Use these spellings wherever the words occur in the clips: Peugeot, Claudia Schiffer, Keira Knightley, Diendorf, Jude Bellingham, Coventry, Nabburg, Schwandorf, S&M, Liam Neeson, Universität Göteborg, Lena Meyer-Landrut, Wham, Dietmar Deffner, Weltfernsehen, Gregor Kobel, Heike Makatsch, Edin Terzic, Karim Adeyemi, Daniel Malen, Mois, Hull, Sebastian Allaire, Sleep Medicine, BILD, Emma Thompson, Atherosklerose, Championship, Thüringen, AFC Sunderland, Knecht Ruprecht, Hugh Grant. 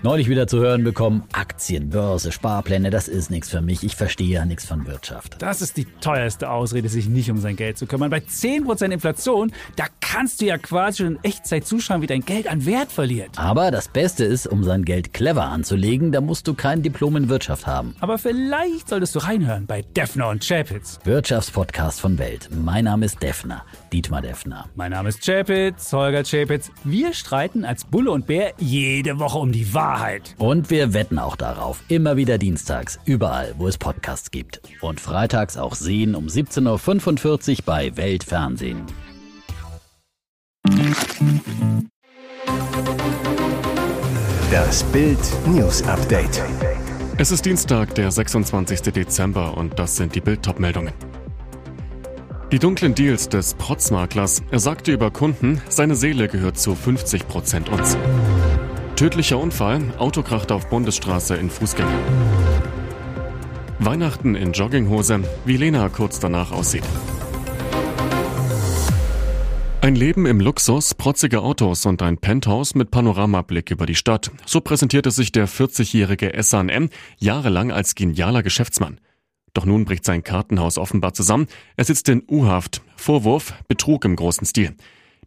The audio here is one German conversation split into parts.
Neulich wieder zu hören bekommen, Aktien, Börse, Sparpläne, das ist nichts für mich, ich verstehe ja nichts von Wirtschaft. Das ist die teuerste Ausrede, sich nicht um sein Geld zu kümmern. Bei 10% Inflation, da kannst du ja quasi schon in Echtzeit zuschauen, wie dein Geld an Wert verliert. Aber das Beste ist, um sein Geld clever anzulegen, da musst du kein Diplom in Wirtschaft haben. Aber vielleicht solltest du reinhören bei Deffner und Zschäpitz. Wirtschaftspodcast von Welt. Mein Name ist Deffner, Dietmar Deffner. Mein Name ist Zschäpitz, Holger Zschäpitz. Wir streiten als Bulle und Bär jede Woche um die Wahrheit. Und wir wetten auch darauf. Immer wieder dienstags, überall, wo es Podcasts gibt. Und freitags auch sehen um 17.45 Uhr bei Weltfernsehen. Das BILD News Update. Es ist Dienstag, der 26. Dezember und das sind die BILD-Top-Meldungen. Die dunklen Deals des Protzmaklers. Er sagte über Kunden, seine Seele gehört zu 50% uns. Tödlicher Unfall, Autokracht auf Bundesstraße in Fußgänger. Weihnachten in Jogginghose, wie Lena kurz danach aussieht. Ein Leben im Luxus, protzige Autos und ein Penthouse mit Panoramablick über die Stadt. So präsentierte sich der 40-jährige S&M jahrelang als genialer Geschäftsmann. Doch nun bricht sein Kartenhaus offenbar zusammen. Er sitzt in U-Haft. Vorwurf, Betrug im großen Stil.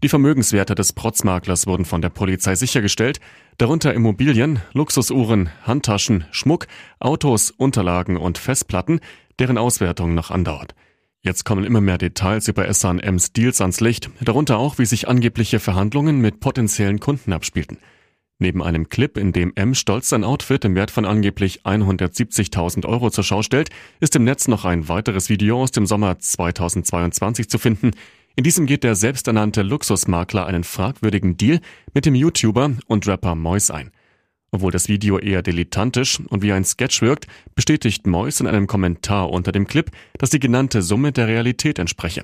Die Vermögenswerte des Protzmaklers wurden von der Polizei sichergestellt, darunter Immobilien, Luxusuhren, Handtaschen, Schmuck, Autos, Unterlagen und Festplatten, deren Auswertung noch andauert. Jetzt kommen immer mehr Details über S&M's Deals ans Licht, darunter auch, wie sich angebliche Verhandlungen mit potenziellen Kunden abspielten. Neben einem Clip, in dem M stolz sein Outfit im Wert von angeblich 170.000 € zur Schau stellt, ist im Netz noch ein weiteres Video aus dem Sommer 2022 zu finden. In diesem geht der selbsternannte Luxusmakler einen fragwürdigen Deal mit dem YouTuber und Rapper Mois ein. Obwohl das Video eher dilettantisch und wie ein Sketch wirkt, bestätigt Mois in einem Kommentar unter dem Clip, dass die genannte Summe der Realität entspreche.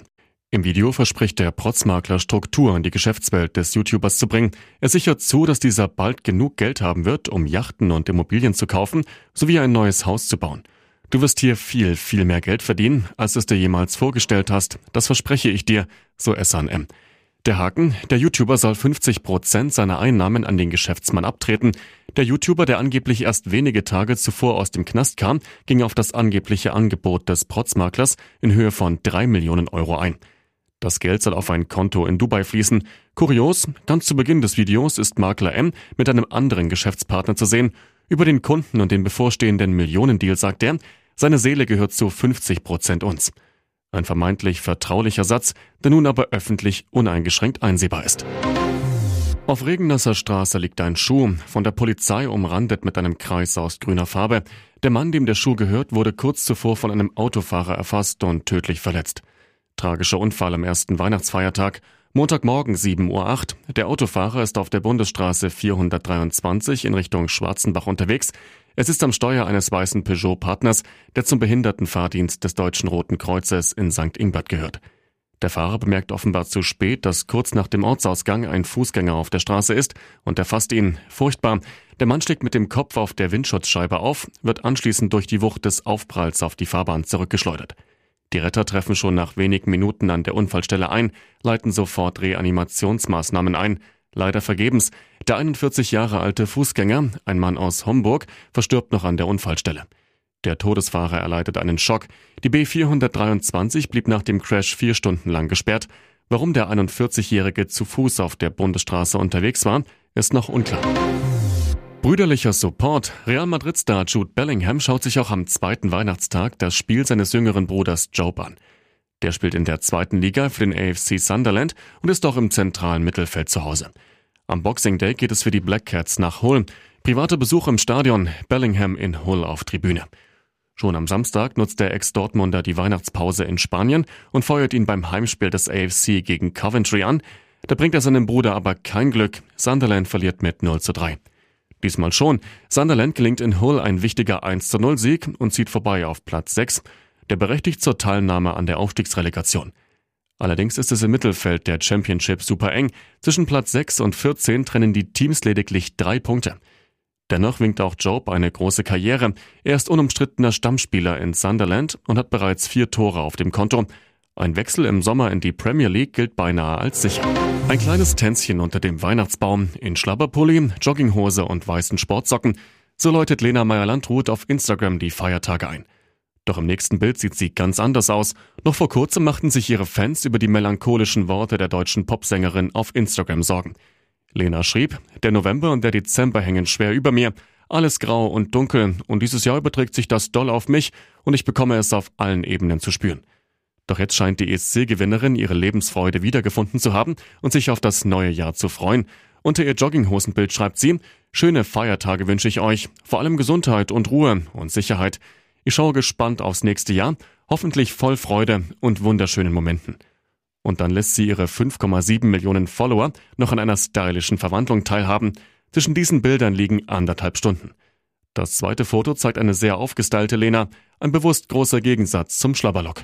Im Video verspricht der Protzmakler Struktur in die Geschäftswelt des YouTubers zu bringen. Er sichert zu, dass dieser bald genug Geld haben wird, um Yachten und Immobilien zu kaufen, sowie ein neues Haus zu bauen. Du wirst hier viel, viel mehr Geld verdienen, als du es dir jemals vorgestellt hast. Das verspreche ich dir, so S&M. Der Haken, der YouTuber soll 50% seiner Einnahmen an den Geschäftsmann abtreten. Der YouTuber, der angeblich erst wenige Tage zuvor aus dem Knast kam, ging auf das angebliche Angebot des Protzmaklers in Höhe von 3 Millionen € ein. Das Geld soll auf ein Konto in Dubai fließen. Kurios, ganz zu Beginn des Videos ist Makler M mit einem anderen Geschäftspartner zu sehen. Über den Kunden und den bevorstehenden Millionendeal sagt er, seine Seele gehört zu 50% uns. Ein vermeintlich vertraulicher Satz, der nun aber öffentlich uneingeschränkt einsehbar ist. Auf Regennasser Straße liegt ein Schuh, von der Polizei umrandet mit einem Kreis aus grüner Farbe. Der Mann, dem der Schuh gehört, wurde kurz zuvor von einem Autofahrer erfasst und tödlich verletzt. Tragischer Unfall am ersten Weihnachtsfeiertag. Montagmorgen 7.08 Uhr. Der Autofahrer ist auf der Bundesstraße 423 in Richtung Schwarzenbach unterwegs. Es ist am Steuer eines weißen Peugeot-Partners, der zum Behindertenfahrdienst des Deutschen Roten Kreuzes in St. Ingbert gehört. Der Fahrer bemerkt offenbar zu spät, dass kurz nach dem Ortsausgang ein Fußgänger auf der Straße ist und erfasst ihn. Furchtbar. Der Mann schlägt mit dem Kopf auf der Windschutzscheibe auf, wird anschließend durch die Wucht des Aufpralls auf die Fahrbahn zurückgeschleudert. Die Retter treffen schon nach wenigen Minuten an der Unfallstelle ein, leiten sofort Reanimationsmaßnahmen ein. Leider vergebens. Der 41 Jahre alte Fußgänger, ein Mann aus Homburg, verstirbt noch an der Unfallstelle. Der Todesfahrer erleidet einen Schock. Die B423 blieb nach dem Crash 4 Stunden lang gesperrt. Warum der 41-Jährige zu Fuß auf der Bundesstraße unterwegs war, ist noch unklar. Brüderlicher Support. Real Madrid-Star Jude Bellingham schaut sich auch am zweiten Weihnachtstag das Spiel seines jüngeren Bruders Job an. Der spielt in der 2. Liga für den AFC Sunderland und ist auch im zentralen Mittelfeld zu Hause. Am Boxing Day geht es für die Black Cats nach Hull. Privater Besuch im Stadion, Bellingham in Hull auf Tribüne. Schon am Samstag nutzt der Ex-Dortmunder die Weihnachtspause in Spanien und feuert ihn beim Heimspiel des AFC gegen Coventry an. Da bringt er seinem Bruder aber kein Glück. Sunderland verliert mit 0:3. Diesmal schon. Sunderland gelingt in Hull ein wichtiger 1:0-Sieg und zieht vorbei auf Platz 6, der berechtigt zur Teilnahme an der Aufstiegsrelegation. Allerdings ist es im Mittelfeld der Championship super eng. Zwischen Platz 6 und 14 trennen die Teams lediglich 3 Punkte. Dennoch winkt auch Job eine große Karriere. Er ist unumstrittener Stammspieler in Sunderland und hat bereits 4 Tore auf dem Konto. Ein Wechsel im Sommer in die Premier League gilt beinahe als sicher. Ein kleines Tänzchen unter dem Weihnachtsbaum, in Schlabberpulli, Jogginghose und weißen Sportsocken. So läutet Lena Meyer-Landrut auf Instagram die Feiertage ein. Doch im nächsten Bild sieht sie ganz anders aus. Noch vor kurzem machten sich ihre Fans über die melancholischen Worte der deutschen Popsängerin auf Instagram Sorgen. Lena schrieb, der November und der Dezember hängen schwer über mir. Alles grau und dunkel und dieses Jahr überträgt sich das doll auf mich und ich bekomme es auf allen Ebenen zu spüren. Doch jetzt scheint die ESC-Gewinnerin ihre Lebensfreude wiedergefunden zu haben und sich auf das neue Jahr zu freuen. Unter ihr Jogginghosenbild schreibt sie, schöne Feiertage wünsche ich euch, vor allem Gesundheit und Ruhe und Sicherheit. Ich schaue gespannt aufs nächste Jahr, hoffentlich voll Freude und wunderschönen Momenten. Und dann lässt sie ihre 5,7 Millionen Follower noch an einer stylischen Verwandlung teilhaben. Zwischen diesen Bildern liegen 1,5 Stunden. Das zweite Foto zeigt eine sehr aufgestylte Lena, ein bewusst großer Gegensatz zum Schlabberlock.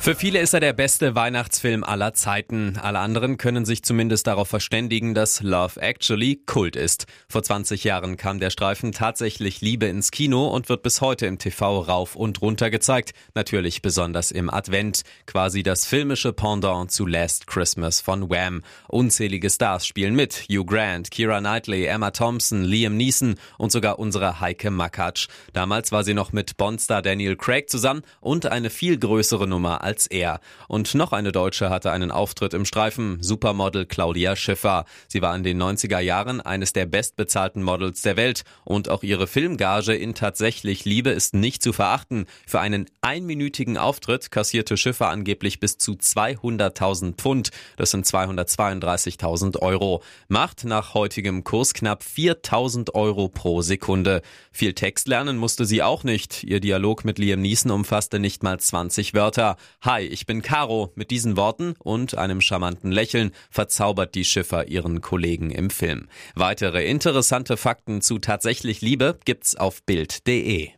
Für viele ist er der beste Weihnachtsfilm aller Zeiten. Alle anderen können sich zumindest darauf verständigen, dass Love Actually Kult ist. Vor 20 Jahren kam der Streifen Tatsächlich Liebe ins Kino und wird bis heute im TV rauf und runter gezeigt. Natürlich besonders im Advent. Quasi das filmische Pendant zu Last Christmas von Wham. Unzählige Stars spielen mit. Hugh Grant, Keira Knightley, Emma Thompson, Liam Neeson und sogar unsere Heike Makatsch. Damals war sie noch mit Bondstar Daniel Craig zusammen und eine viel größere Nummer als er. Und noch eine Deutsche hatte einen Auftritt im Streifen, Supermodel Claudia Schiffer. Sie war in den 90er Jahren eines der bestbezahlten Models der Welt und auch ihre Filmgage in Tatsächlich Liebe ist nicht zu verachten. Für einen einminütigen Auftritt kassierte Schiffer angeblich bis zu 200.000 Pfund, das sind 232.000 Euro. Macht nach heutigem Kurs knapp 4.000 Euro pro Sekunde. Viel Text lernen musste sie auch nicht. Ihr Dialog mit Liam Neeson umfasste nicht mal 20 Wörter. Hi, ich bin Caro. Mit diesen Worten und einem charmanten Lächeln verzaubert die Schiffer ihren Kollegen im Film. Weitere interessante Fakten zu Tatsächlich Liebe gibt's auf bild.de.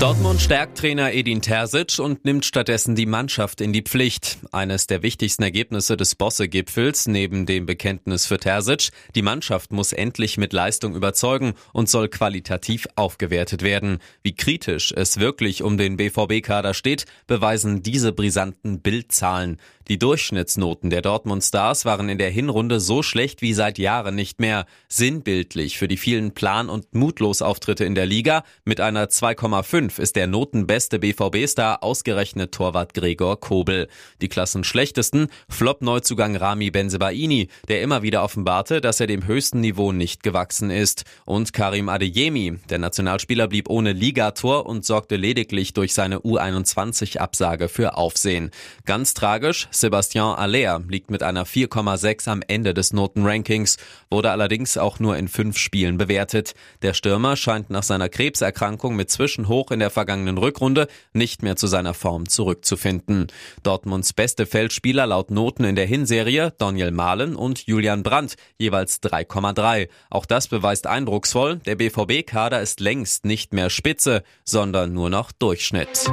Dortmund stärkt Trainer Edin Terzic und nimmt stattdessen die Mannschaft in die Pflicht. Eines der wichtigsten Ergebnisse des Bosse-Gipfels neben dem Bekenntnis für Terzic. Die Mannschaft muss endlich mit Leistung überzeugen und soll qualitativ aufgewertet werden. Wie kritisch es wirklich um den BVB-Kader steht, beweisen diese brisanten Bildzahlen. Die Durchschnittsnoten der Dortmund Stars waren in der Hinrunde so schlecht wie seit Jahren nicht mehr. Sinnbildlich für die vielen Plan- und Mutlosauftritte in der Liga. Mit einer 2,5 ist der notenbeste BVB-Star ausgerechnet Torwart Gregor Kobel. Die klassenschlechtesten Flop-Neuzugang Rami Benzebaini, der immer wieder offenbarte, dass er dem höchsten Niveau nicht gewachsen ist. Und Karim Adeyemi, der Nationalspieler, blieb ohne Ligator und sorgte lediglich durch seine U21-Absage für Aufsehen. Ganz tragisch, Sebastian Allaire liegt mit einer 4,6 am Ende des Notenrankings, wurde allerdings auch nur in 5 Spielen bewertet. Der Stürmer scheint nach seiner Krebserkrankung mit Zwischenhoch in der vergangenen Rückrunde nicht mehr zu seiner Form zurückzufinden. Dortmunds beste Feldspieler laut Noten in der Hinserie, Daniel Malen und Julian Brandt, jeweils 3,3. Auch das beweist eindrucksvoll, der BVB-Kader ist längst nicht mehr Spitze, sondern nur noch Durchschnitt.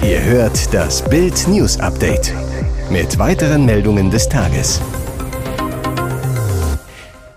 Ihr hört das BILD News Update mit weiteren Meldungen des Tages.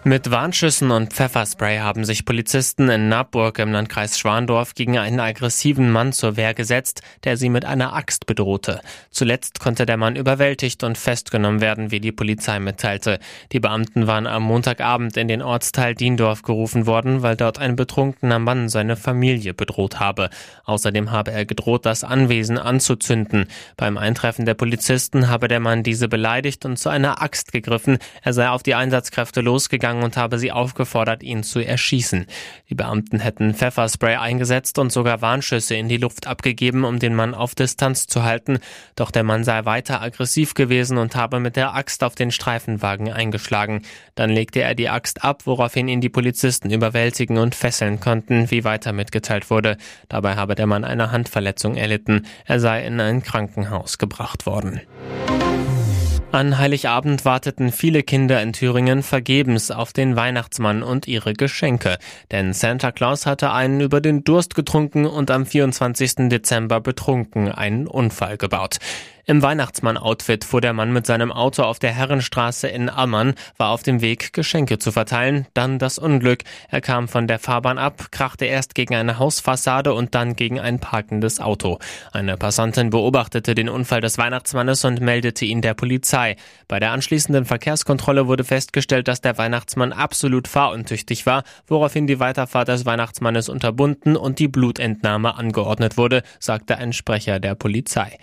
Mit Warnschüssen und Pfefferspray haben sich Polizisten in Nabburg im Landkreis Schwandorf gegen einen aggressiven Mann zur Wehr gesetzt, der sie mit einer Axt bedrohte. Zuletzt konnte der Mann überwältigt und festgenommen werden, wie die Polizei mitteilte. Die Beamten waren am Montagabend in den Ortsteil Diendorf gerufen worden, weil dort ein betrunkener Mann seine Familie bedroht habe. Außerdem habe er gedroht, das Anwesen anzuzünden. Beim Eintreffen der Polizisten habe der Mann diese beleidigt und zu einer Axt gegriffen. Er sei auf die Einsatzkräfte losgegangen und habe sie aufgefordert, ihn zu erschießen. Die Beamten hätten Pfefferspray eingesetzt und sogar Warnschüsse in die Luft abgegeben, um den Mann auf Distanz zu halten. Doch der Mann sei weiter aggressiv gewesen und habe mit der Axt auf den Streifenwagen eingeschlagen. Dann legte er die Axt ab, woraufhin ihn die Polizisten überwältigen und fesseln konnten, wie weiter mitgeteilt wurde. Dabei habe der Mann eine Handverletzung erlitten. Er sei in ein Krankenhaus gebracht worden. An Heiligabend warteten viele Kinder in Thüringen vergebens auf den Weihnachtsmann und ihre Geschenke. Denn Santa Claus hatte einen über den Durst getrunken und am 24. Dezember betrunken einen Unfall gebaut. Im Weihnachtsmann-Outfit fuhr der Mann mit seinem Auto auf der Herrenstraße in Ammann, war auf dem Weg, Geschenke zu verteilen, dann das Unglück. Er kam von der Fahrbahn ab, krachte erst gegen eine Hausfassade und dann gegen ein parkendes Auto. Eine Passantin beobachtete den Unfall des Weihnachtsmannes und meldete ihn der Polizei. Bei der anschließenden Verkehrskontrolle wurde festgestellt, dass der Weihnachtsmann absolut fahruntüchtig war, woraufhin die Weiterfahrt des Weihnachtsmannes unterbunden und die Blutentnahme angeordnet wurde, sagte ein Sprecher der Polizei.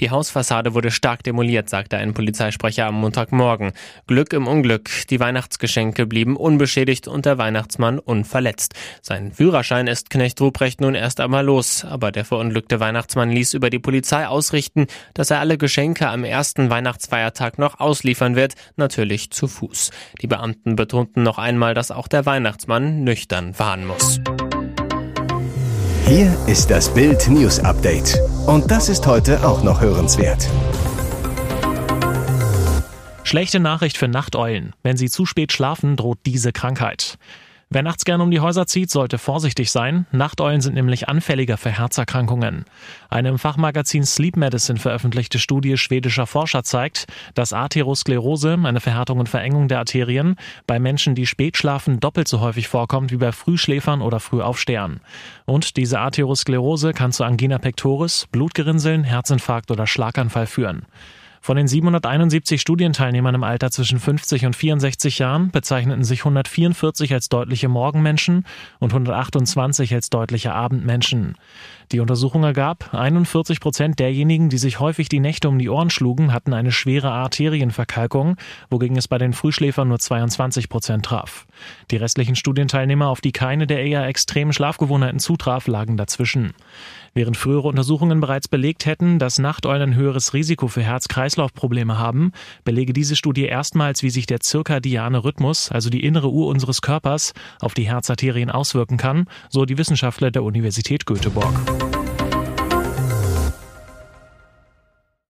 Die Hausfassade wurde stark demoliert, sagte ein Polizeisprecher am Montagmorgen. Glück im Unglück, die Weihnachtsgeschenke blieben unbeschädigt und der Weihnachtsmann unverletzt. Sein Führerschein ist Knecht Ruprecht nun erst einmal los, aber der verunglückte Weihnachtsmann ließ über die Polizei ausrichten, dass er alle Geschenke am ersten Weihnachtsfeiertag noch ausliefern wird, natürlich zu Fuß. Die Beamten betonten noch einmal, dass auch der Weihnachtsmann nüchtern fahren muss. Hier ist das BILD News Update. Und das ist heute auch noch hörenswert. Schlechte Nachricht für Nachteulen. Wenn sie zu spät schlafen, droht diese Krankheit. Wer nachts gern um die Häuser zieht, sollte vorsichtig sein. Nachteulen sind nämlich anfälliger für Herzerkrankungen. Eine im Fachmagazin Sleep Medicine veröffentlichte Studie schwedischer Forscher zeigt, dass Atherosklerose, eine Verhärtung und Verengung der Arterien, bei Menschen, die spät schlafen, doppelt so häufig vorkommt wie bei Frühschläfern oder Frühaufstehern. Und diese Atherosklerose kann zu Angina pectoris, Blutgerinnseln, Herzinfarkt oder Schlaganfall führen. Von den 771 Studienteilnehmern im Alter zwischen 50 und 64 Jahren bezeichneten sich 144 als deutliche Morgenmenschen und 128 als deutliche Abendmenschen. Die Untersuchung ergab, 41% derjenigen, die sich häufig die Nächte um die Ohren schlugen, hatten eine schwere Arterienverkalkung, wogegen es bei den Frühschläfern nur 22% traf. Die restlichen Studienteilnehmer, auf die keine der eher extremen Schlafgewohnheiten zutraf, lagen dazwischen. Während frühere Untersuchungen bereits belegt hätten, dass Nachteulen ein höheres Risiko für Herz-Kreislauf-Probleme haben, belege diese Studie erstmals, wie sich der zirkadiane Rhythmus, also die innere Uhr unseres Körpers, auf die Herzarterien auswirken kann, so die Wissenschaftler der Universität Göteborg.